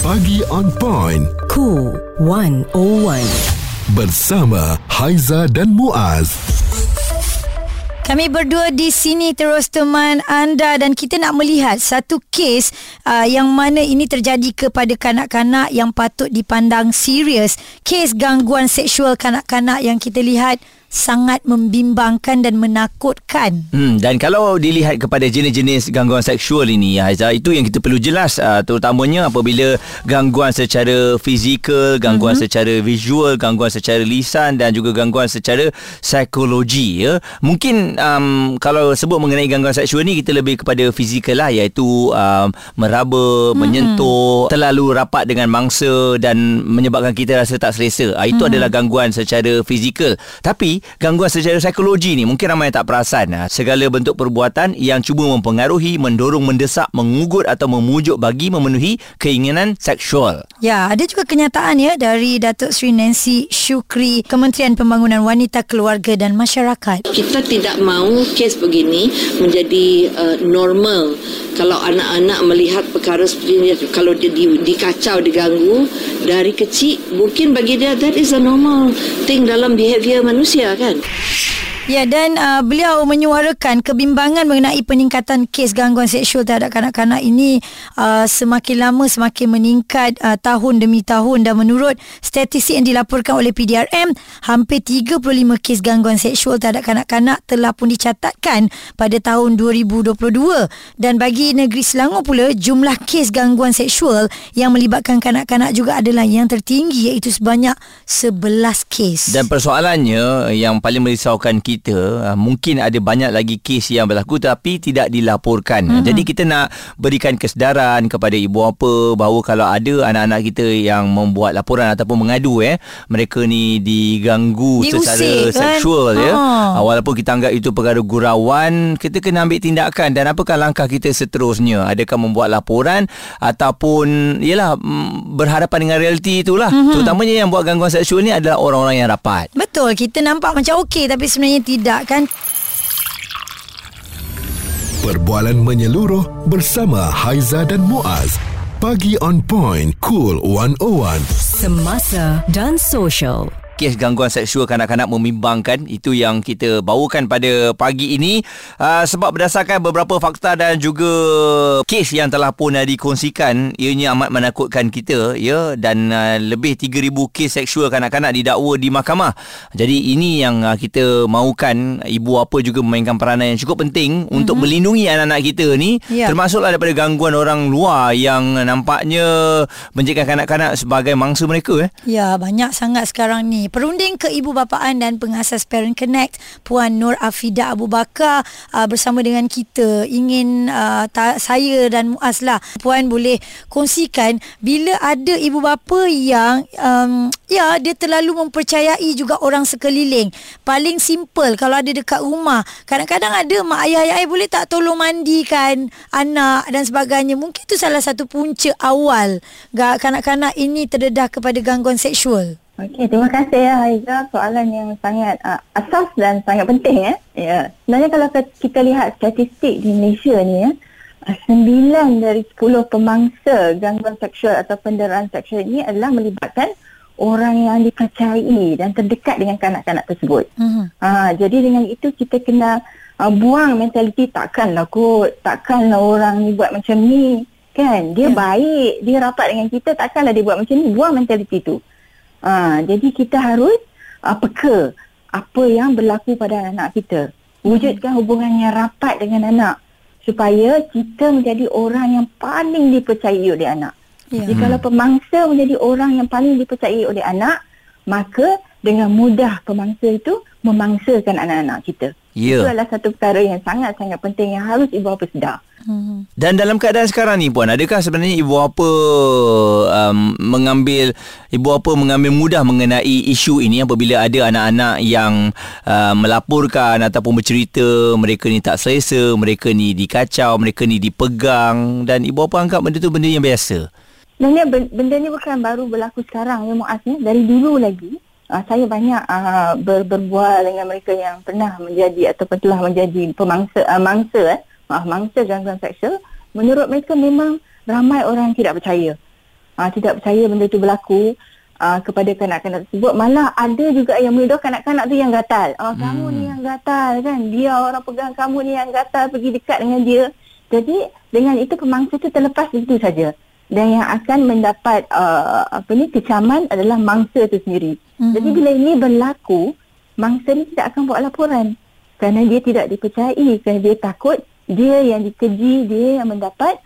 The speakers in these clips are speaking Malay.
Pagi On Point Cool 101 bersama Haiza dan Muaz. Kami berdua di sini terus teman anda dan kita nak melihat satu kes yang mana ini terjadi kepada kanak-kanak yang patut dipandang serius. Kes gangguan seksual kanak-kanak yang kita lihat sangat membimbangkan dan menakutkan. Dan kalau dilihat kepada jenis-jenis gangguan seksual ini, Haiza, itu yang kita perlu jelas, terutamanya apabila gangguan secara fizikal, gangguan secara visual, gangguan secara lisan dan juga gangguan secara psikologi, ya. Mungkin kalau sebut mengenai gangguan seksual ni, kita lebih kepada fizikal lah, iaitu meraba, menyentuh, terlalu rapat dengan mangsa dan menyebabkan kita rasa tak selesa. Itu adalah gangguan secara fizikal. Tapi gangguan secara psikologi ni mungkin ramai tak perasan. Segala bentuk perbuatan yang cuba mempengaruhi, mendorong, mendesak, mengugut atau memujuk bagi memenuhi keinginan seksual. Ya, ada juga kenyataan ya dari Dato' Sri Nancy Shukri, Kementerian Pembangunan Wanita Keluarga dan Masyarakat. Kita tidak mahu kes begini menjadi normal. Kalau anak-anak melihat perkara seperti ini, kalau dia dikacau, diganggu dari kecil, mungkin bagi dia that is a normal thing dalam behavior manusia. Kan? Ya, dan beliau menyuarakan kebimbangan mengenai peningkatan kes gangguan seksual terhadap kanak-kanak ini semakin lama semakin meningkat tahun demi tahun, dan menurut statistik yang dilaporkan oleh PDRM, hampir 35 kes gangguan seksual terhadap kanak-kanak telah pun dicatatkan pada tahun 2022. Dan bagi negeri Selangor pula, jumlah kes gangguan seksual yang melibatkan kanak-kanak juga adalah yang tertinggi, iaitu sebanyak 11 kes. Dan persoalannya yang paling merisaukan kita, mungkin ada banyak lagi kes yang berlaku tapi tidak dilaporkan. Jadi kita nak berikan kesedaran kepada ibu bapa bahawa kalau ada anak-anak kita yang membuat laporan ataupun mengadu, mereka ni diganggu, diusik, secara seksual, kan? Walaupun kita anggap itu perkara gurauan, kita kena ambil tindakan. Dan apakah langkah kita seterusnya? Adakah membuat laporan ataupun berhadapan dengan realiti itulah. Terutamanya yang buat gangguan seksual ni adalah orang-orang yang rapat. Betul, kita nampak macam okey tapi sebenarnya tidak, kan? Perbualan menyeluruh bersama Haiza dan Muaz. Pagi On Point Cool 101. Semasa dan sosial. Kes gangguan seksual kanak-kanak membimbangkan, itu yang kita bawakan pada pagi ini, sebab berdasarkan beberapa fakta dan juga kes yang telah pun dikongsikan, ianya amat menakutkan kita, ya. Dan lebih 3,000 kes seksual kanak-kanak didakwa di mahkamah. Jadi ini yang kita mahukan, ibu bapa juga memainkan peranan yang cukup penting untuk melindungi anak-anak kita ni, termasuklah daripada gangguan orang luar yang nampaknya menjadikan kanak-kanak sebagai mangsa mereka. Ya, banyak sangat sekarang ni. Perunding Keibubapaan dan Pengasas Parent Connect, Puan Nur Afidah Abu Bakar bersama dengan kita. Ingin saya dan Muaz lah, Puan boleh kongsikan bila ada ibu bapa yang dia terlalu mempercayai juga orang sekeliling. Paling simple kalau ada dekat rumah. Kadang-kadang ada mak ayah-ayah boleh tak tolong mandikan anak dan sebagainya. Mungkin itu salah satu punca awal kanak-kanak ini terdedah kepada gangguan seksual. Okey, terima kasih ya Haiza. Soalan yang sangat asas dan sangat penting. Sebenarnya kalau kita lihat statistik di Malaysia ni, 9 dari 10 pemangsa gangguan seksual atau penderaan seksual ini adalah melibatkan orang yang dipercayai dan terdekat dengan kanak-kanak tersebut. Jadi dengan itu kita kena buang mentaliti, takkanlah orang ni buat macam ni, kan? Dia baik, dia rapat dengan kita, takkanlah dia buat macam ni. Buang mentaliti tu. Jadi kita harus peka apa yang berlaku pada anak kita. Wujudkan hubungan yang rapat dengan anak supaya kita menjadi orang yang paling dipercayai oleh anak. Jadi kalau pemangsa menjadi orang yang paling dipercayai oleh anak, maka dengan mudah pemangsa itu memangsakan anak-anak kita. Itu adalah satu perkara yang sangat-sangat penting yang harus ibu bapa sedar. Dan dalam keadaan sekarang ni Puan, adakah sebenarnya ibu bapa mengambil mudah mengenai isu ini apabila ada anak-anak yang melaporkan ataupun bercerita mereka ni tak selesa, mereka ni dikacau, mereka ni dipegang, dan ibu bapa anggap benda tu benda yang biasa? Sebenarnya benda ni bukan baru berlaku sekarang ya Muaz, dari dulu lagi. Saya banyak berbual dengan mereka yang pernah menjadi atau telah menjadi pemangsa mangsa gangguan seksual. Menurut mereka memang ramai orang tidak percaya. tidak percaya benda tu berlaku kepada kanak-kanak tersebut. Malah ada juga yang menuduh kanak-kanak tu yang gatal. Kamu ni yang gatal kan, dia orang pegang kamu ni yang gatal, pergi dekat dengan dia. Jadi dengan itu pemangsa tu terlepas begitu saja. Dan yang akan mendapat kecaman adalah mangsa tu sendiri. Jadi bila ini berlaku, mangsa ni tidak akan buat laporan kerana dia tidak dipercayai, kerana dia takut dia yang dikeji, dia yang mendapat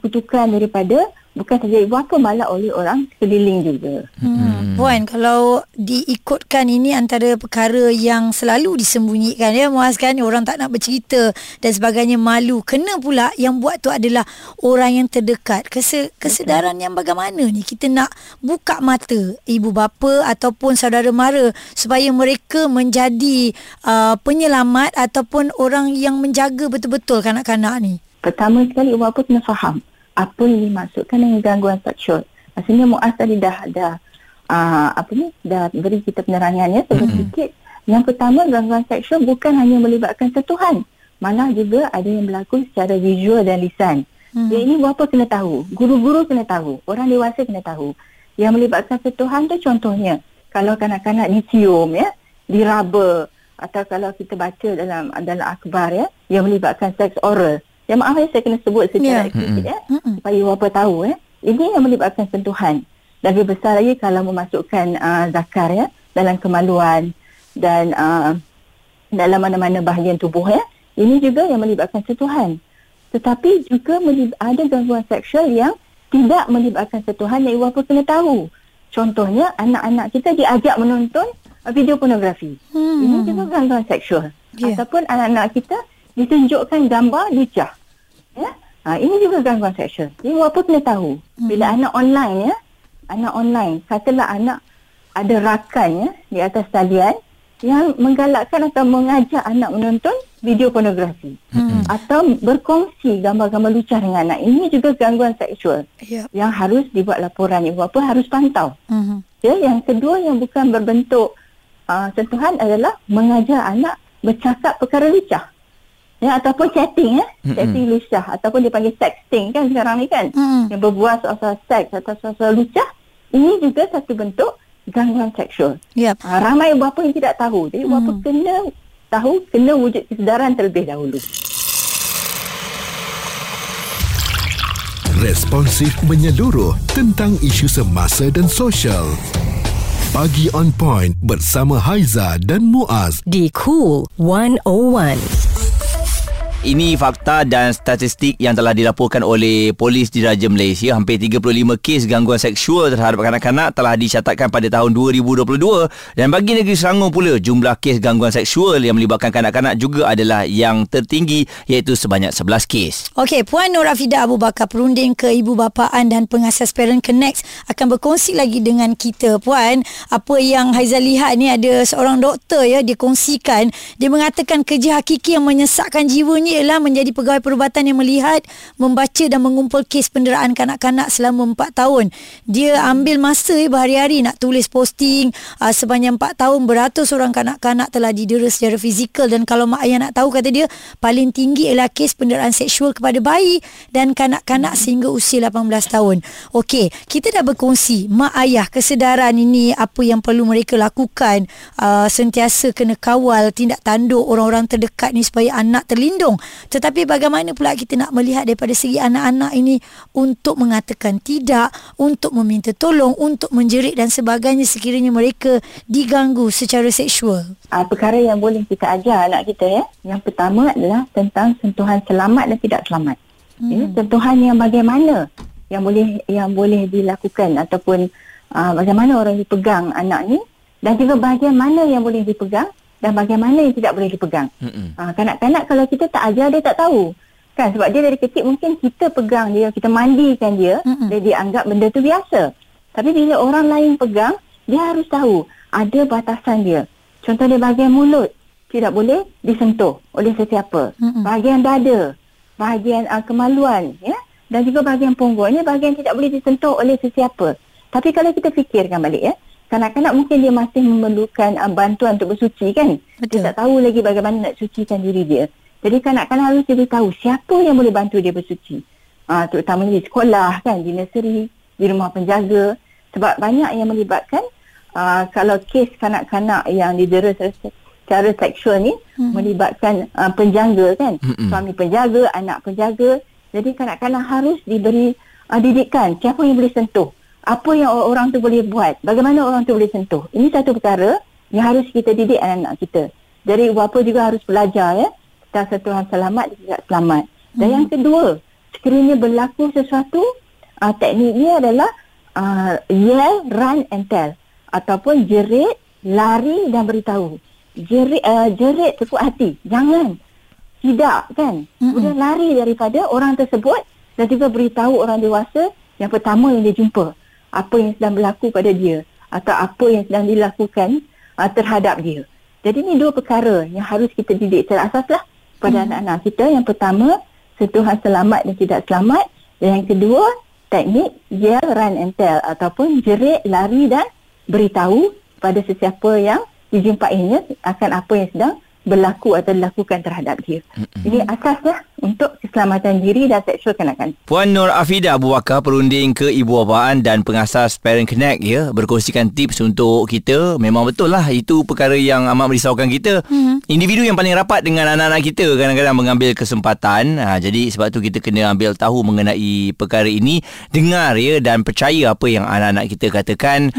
kutukan daripada bukan saja ibu apa, malah oleh orang sekeliling juga. Puan, kalau diikutkan ini antara perkara yang selalu disembunyikan ya Muaz kan, orang tak nak bercerita dan sebagainya, malu. Kena pula yang buat tu adalah orang yang terdekat. Kesedaran yang bagaimana ni kita nak buka mata ibu bapa ataupun saudara mara supaya mereka menjadi penyelamat ataupun orang yang menjaga betul-betul kanak-kanak ni? Pertama sekali ibu bapa kena faham apa yang dimaksudkan dengan gangguan seksual. Maksudnya Muaz tadi dah beri kita penerangannya sedikit. Yang pertama, gangguan seksual bukan hanya melibatkan sentuhan, malah juga ada yang berlaku secara visual dan lisan. Jadi ini bapa kena tahu, guru-guru kena tahu, orang dewasa kena tahu. Yang melibatkan sentuhan tu contohnya kalau kanak-kanak dicium ya, diraba, atau kalau kita baca dalam akhbar ya, yang melibatkan seks oral. Ya, maaf ya, saya kena sebut secara eksplisit ya, supaya ibu bapa tahu ya. Ini yang melibatkan sentuhan. Lebih besar lagi kalau memasukkan zakar ya, dalam kemaluan dan dalam mana-mana bahagian tubuh ya. Ini juga yang melibatkan sentuhan. Tetapi juga ada gangguan seksual yang tidak melibatkan sentuhan yang ibu bapa kena tahu. Contohnya anak-anak kita diajak menonton video pornografi. Ini juga gangguan seksual. Yeah. Ataupun anak-anak kita ditunjukkan gambar lucah. Ya? Ini juga gangguan seksual. Jadi apa kena tahu. Bila anak online ya, katalah anak ada rakan ya di atas talian yang menggalakkan atau mengajak anak menonton video pornografi atau berkongsi gambar-gambar lucah dengan anak, ini juga gangguan seksual yang harus dibuat laporan. Ibu bapa harus pantau. Ya, yang kedua yang bukan berbentuk sentuhan adalah mengajar anak bercakap perkara lucah. Ya, ataupun chatting ya. Chatting lucah ataupun dipanggil sexting kan sekarang ni kan. Yang berbual soal seks atau soal lucah, ini juga satu bentuk gangguan seksual. Yep. Ramai ibu bapa yang tidak tahu. Jadi ibu bapa kena tahu, kena wujud kesedaran terlebih dahulu. Responsif menyeluruh tentang isu semasa dan sosial. Pagi On Point bersama Haiza dan Muaz di Cool 101. Ini fakta dan statistik yang telah dilaporkan oleh polis diraja Malaysia. Hampir 35 kes gangguan seksual terhadap kanak-kanak telah dicatatkan pada tahun 2022. Dan bagi negeri Selangor pula, jumlah kes gangguan seksual yang melibatkan kanak-kanak juga adalah yang tertinggi, iaitu sebanyak 11 kes. Okey, Puan Nur Afidah Abu Bakar, perunding keibubapaan dan pengasas Parent Connect, akan berkongsi lagi dengan kita. Puan, apa yang Haiza lihat ni, ada seorang doktor ya, dia kongsikan. Dia mengatakan kerja hakiki yang menyesakkan jiwanya ialah menjadi pegawai perubatan yang melihat, membaca dan mengumpul kes penderaan kanak-kanak selama 4 tahun. Dia ambil masa berhari-hari nak tulis posting. Sepanjang 4 tahun, beratus orang kanak-kanak telah didera secara fizikal. Dan kalau mak ayah nak tahu, kata dia, paling tinggi ialah kes penderaan seksual kepada bayi dan kanak-kanak sehingga usia 18 tahun. Okey, kita dah berkongsi, mak ayah kesedaran ini apa yang perlu mereka lakukan. Sentiasa kena kawal tindak tanduk orang-orang terdekat ni supaya anak terlindung. Tetapi bagaimana pula kita nak melihat daripada segi anak-anak ini untuk mengatakan tidak, untuk meminta tolong, untuk menjerit dan sebagainya sekiranya mereka diganggu secara seksual? Perkara yang boleh kita ajar anak kita ya, yang pertama adalah tentang sentuhan selamat dan tidak selamat. Ini sentuhan yang bagaimana yang boleh dilakukan ataupun bagaimana orang dipegang anak ni, dan juga bahagian mana yang boleh dipegang dan bagaimana yang tidak boleh dipegang. Kanak-kanak kalau kita tak ajar, dia tak tahu. Kan, sebab dia dari kecil mungkin kita pegang dia, kita mandikan dia, dia dianggap benda tu biasa. Tapi bila orang lain pegang, dia harus tahu ada batasan dia. Contohnya bahagian mulut, tidak boleh disentuh oleh sesiapa. Bahagian dada, bahagian kemaluan, ya, dan juga bahagian punggung. Ini bahagian tidak boleh disentuh oleh sesiapa. Tapi kalau kita fikirkan balik ya, kanak-kanak mungkin dia masih memerlukan bantuan untuk bersuci kan. Betul. Dia tak tahu lagi bagaimana nak sucikan diri dia. Jadi kanak-kanak harus dia tahu siapa yang boleh bantu dia bersuci. Terutamanya di sekolah kan, di nursery. di rumah penjaga, sebab banyak yang melibatkan kalau kes kanak-kanak yang didera secara seksual ni melibatkan penjaga kan, suami penjaga, anak penjaga. Jadi kanak-kanak harus diberi didikan, siapa yang boleh sentuh, apa yang orang tu boleh buat, bagaimana orang tu boleh sentuh. Ini satu perkara yang harus kita didik anak-anak kita. Jadi bapa juga harus belajar ya, dan sentuhan selamat, tidak selamat. Dan yang kedua, sekiranya berlaku sesuatu, tekniknya adalah yell, run and tell, ataupun jerit, lari dan beritahu. Jerit tepuk hati, jangan, tidak kan, kemudian lari daripada orang tersebut dan juga beritahu orang dewasa yang pertama yang dia jumpa apa yang sedang berlaku pada dia atau apa yang sedang dilakukan terhadap dia. Jadi ni dua perkara yang harus kita didik secara asaslah pada anak-anak kita. Yang pertama, sentuhan selamat dan tidak selamat, dan yang kedua, teknik yell, run and tell ataupun jerit, lari dan beritahu pada sesiapa yang dijumpainya akan apa yang sedang berlaku atau dilakukan terhadap dia. Ini asaslah untuk keselamatan diri dan seksual kanak-kanak. Puan Nur Afidah Abu Bakar, perunding keibuapaan dan pengasas Parent Connect ya, berkongsikan tips untuk kita. Memang betul lah, itu perkara yang amat merisaukan kita. Individu yang paling rapat dengan anak-anak kita kadang-kadang mengambil kesempatan. Jadi sebab tu kita kena ambil tahu mengenai perkara ini, dengar ya dan percaya apa yang anak-anak kita katakan.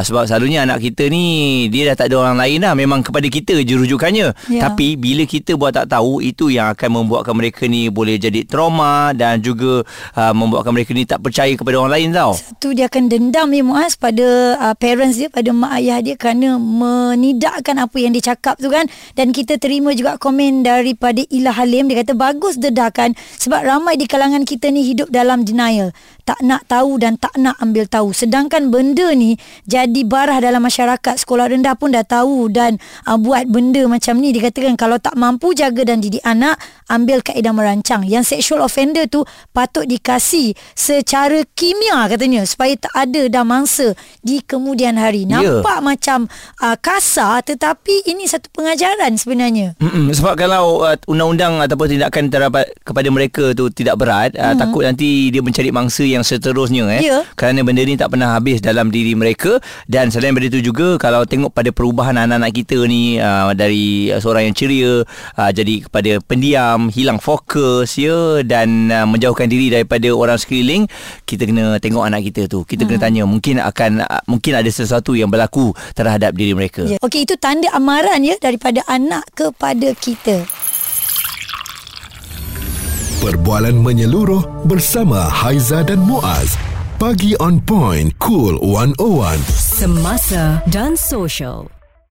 Sebab selalunya anak kita ni dia dah tak ada orang lain lah, memang kepada kita je rujukannya. Tapi bila kita buat tak tahu, itu yang akan membuatkan mereka ni boleh jadi trauma dan juga membuatkan mereka ni tak percaya kepada orang lain tau. Satu, dia akan dendam ni Muaz pada parents dia, pada mak ayah dia kerana menidakkan apa yang dia cakap tu kan. Dan kita terima juga komen daripada Ilah Halim, dia kata bagus dedahkan sebab ramai di kalangan kita ni hidup dalam denial, tak nak tahu dan tak nak ambil tahu. Sedangkan benda ni jadi barah dalam masyarakat. Sekolah rendah pun dah tahu dan buat benda macam ni. Dikatakan kalau tak mampu jaga dan didik anak, ambil kaedah merancang. Yang sexual offender tu patut dikasih secara kimia katanya, supaya tak ada dah mangsa di kemudian hari. Nampak macam kasar, tetapi ini satu pengajaran sebenarnya. Sebab kalau undang-undang ataupun tindakan terhadap kepada mereka tu tidak berat, takut nanti dia mencari mangsa yang seterusnya kerana benda ni tak pernah habis dalam diri mereka. Dan selain daripada itu juga, kalau tengok pada perubahan anak-anak kita ni, dari seorang yang ceria jadi kepada pendiam, hilang fokus ya, dan menjauhkan diri daripada orang sekeliling, kita kena tengok anak kita tu, kita kena tanya mungkin ada sesuatu yang berlaku terhadap diri mereka. Okey, itu tanda amaran ya daripada anak kepada kita. Perbualan menyeluruh bersama Haiza dan Muaz. Pagi On Point, Cool 101. Semasa dan Sosial.